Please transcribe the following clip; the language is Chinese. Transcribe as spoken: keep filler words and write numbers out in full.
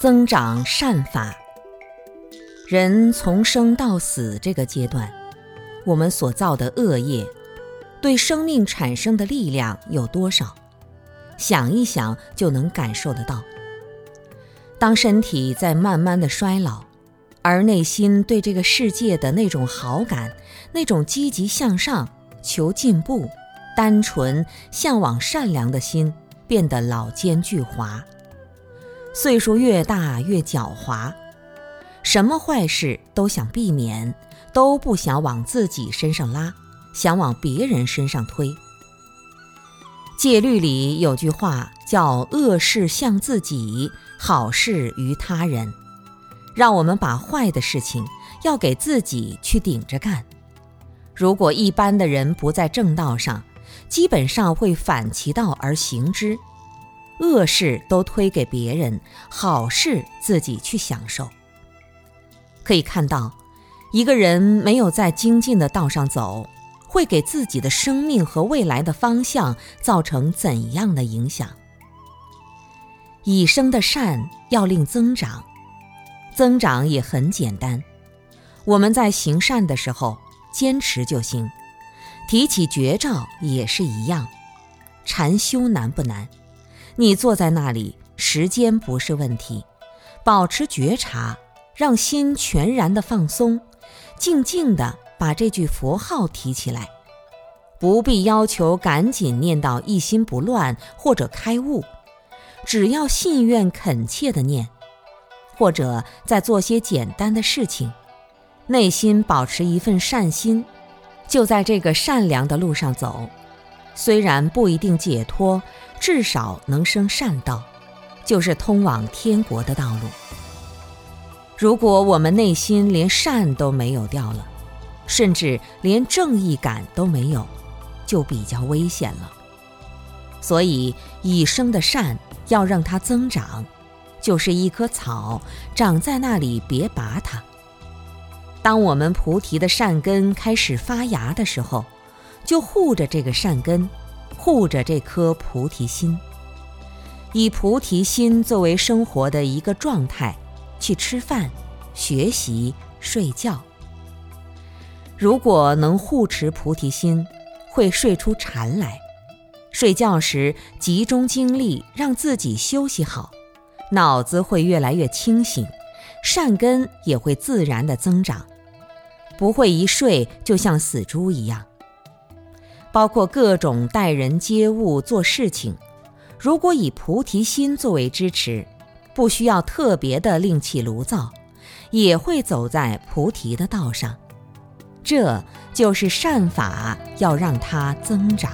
增长善法。人从生到死这个阶段，我们所造的恶业对生命产生的力量有多少，想一想就能感受得到。当身体在慢慢的衰老，而内心对这个世界的那种好感，那种积极向上、求进步、单纯、向往善良的心变得老奸巨猾。岁数越大越狡猾，什么坏事都想避免，都不想往自己身上拉，想往别人身上推。戒律里有句话叫恶事向自己，好事于他人，让我们把坏的事情要给自己去顶着干。如果一般的人不在正道上，基本上会反其道而行之，恶事都推给别人，好事自己去享受。可以看到，一个人没有在精进的道上走，会给自己的生命和未来的方向造成怎样的影响？已生的善要令增长，增长也很简单，我们在行善的时候坚持就行，提起觉照也是一样。禅修难不难？你坐在那里，时间不是问题，保持觉察，让心全然的放松，静静的把这句佛号提起来，不必要求赶紧念到一心不乱或者开悟，只要信愿恳切的念，或者再做些简单的事情，内心保持一份善心，就在这个善良的路上走。虽然不一定解脱，至少能生善道，就是通往天国的道路。如果我们内心连善都没有掉了，甚至连正义感都没有，就比较危险了。所以已生的善要让它增长，就是一棵草，长在那里别拔它。当我们菩提的善根开始发芽的时候，就护着这个善根，护着这颗菩提心，以菩提心作为生活的一个状态，去吃饭、学习、睡觉。如果能护持菩提心，会睡出禅来。睡觉时集中精力，让自己休息好，脑子会越来越清醒，善根也会自然的增长，不会一睡就像死猪一样。包括各种待人接物、做事情，如果以菩提心作为支持，不需要特别的另起炉灶，也会走在菩提的道上。这就是善法要让它增长。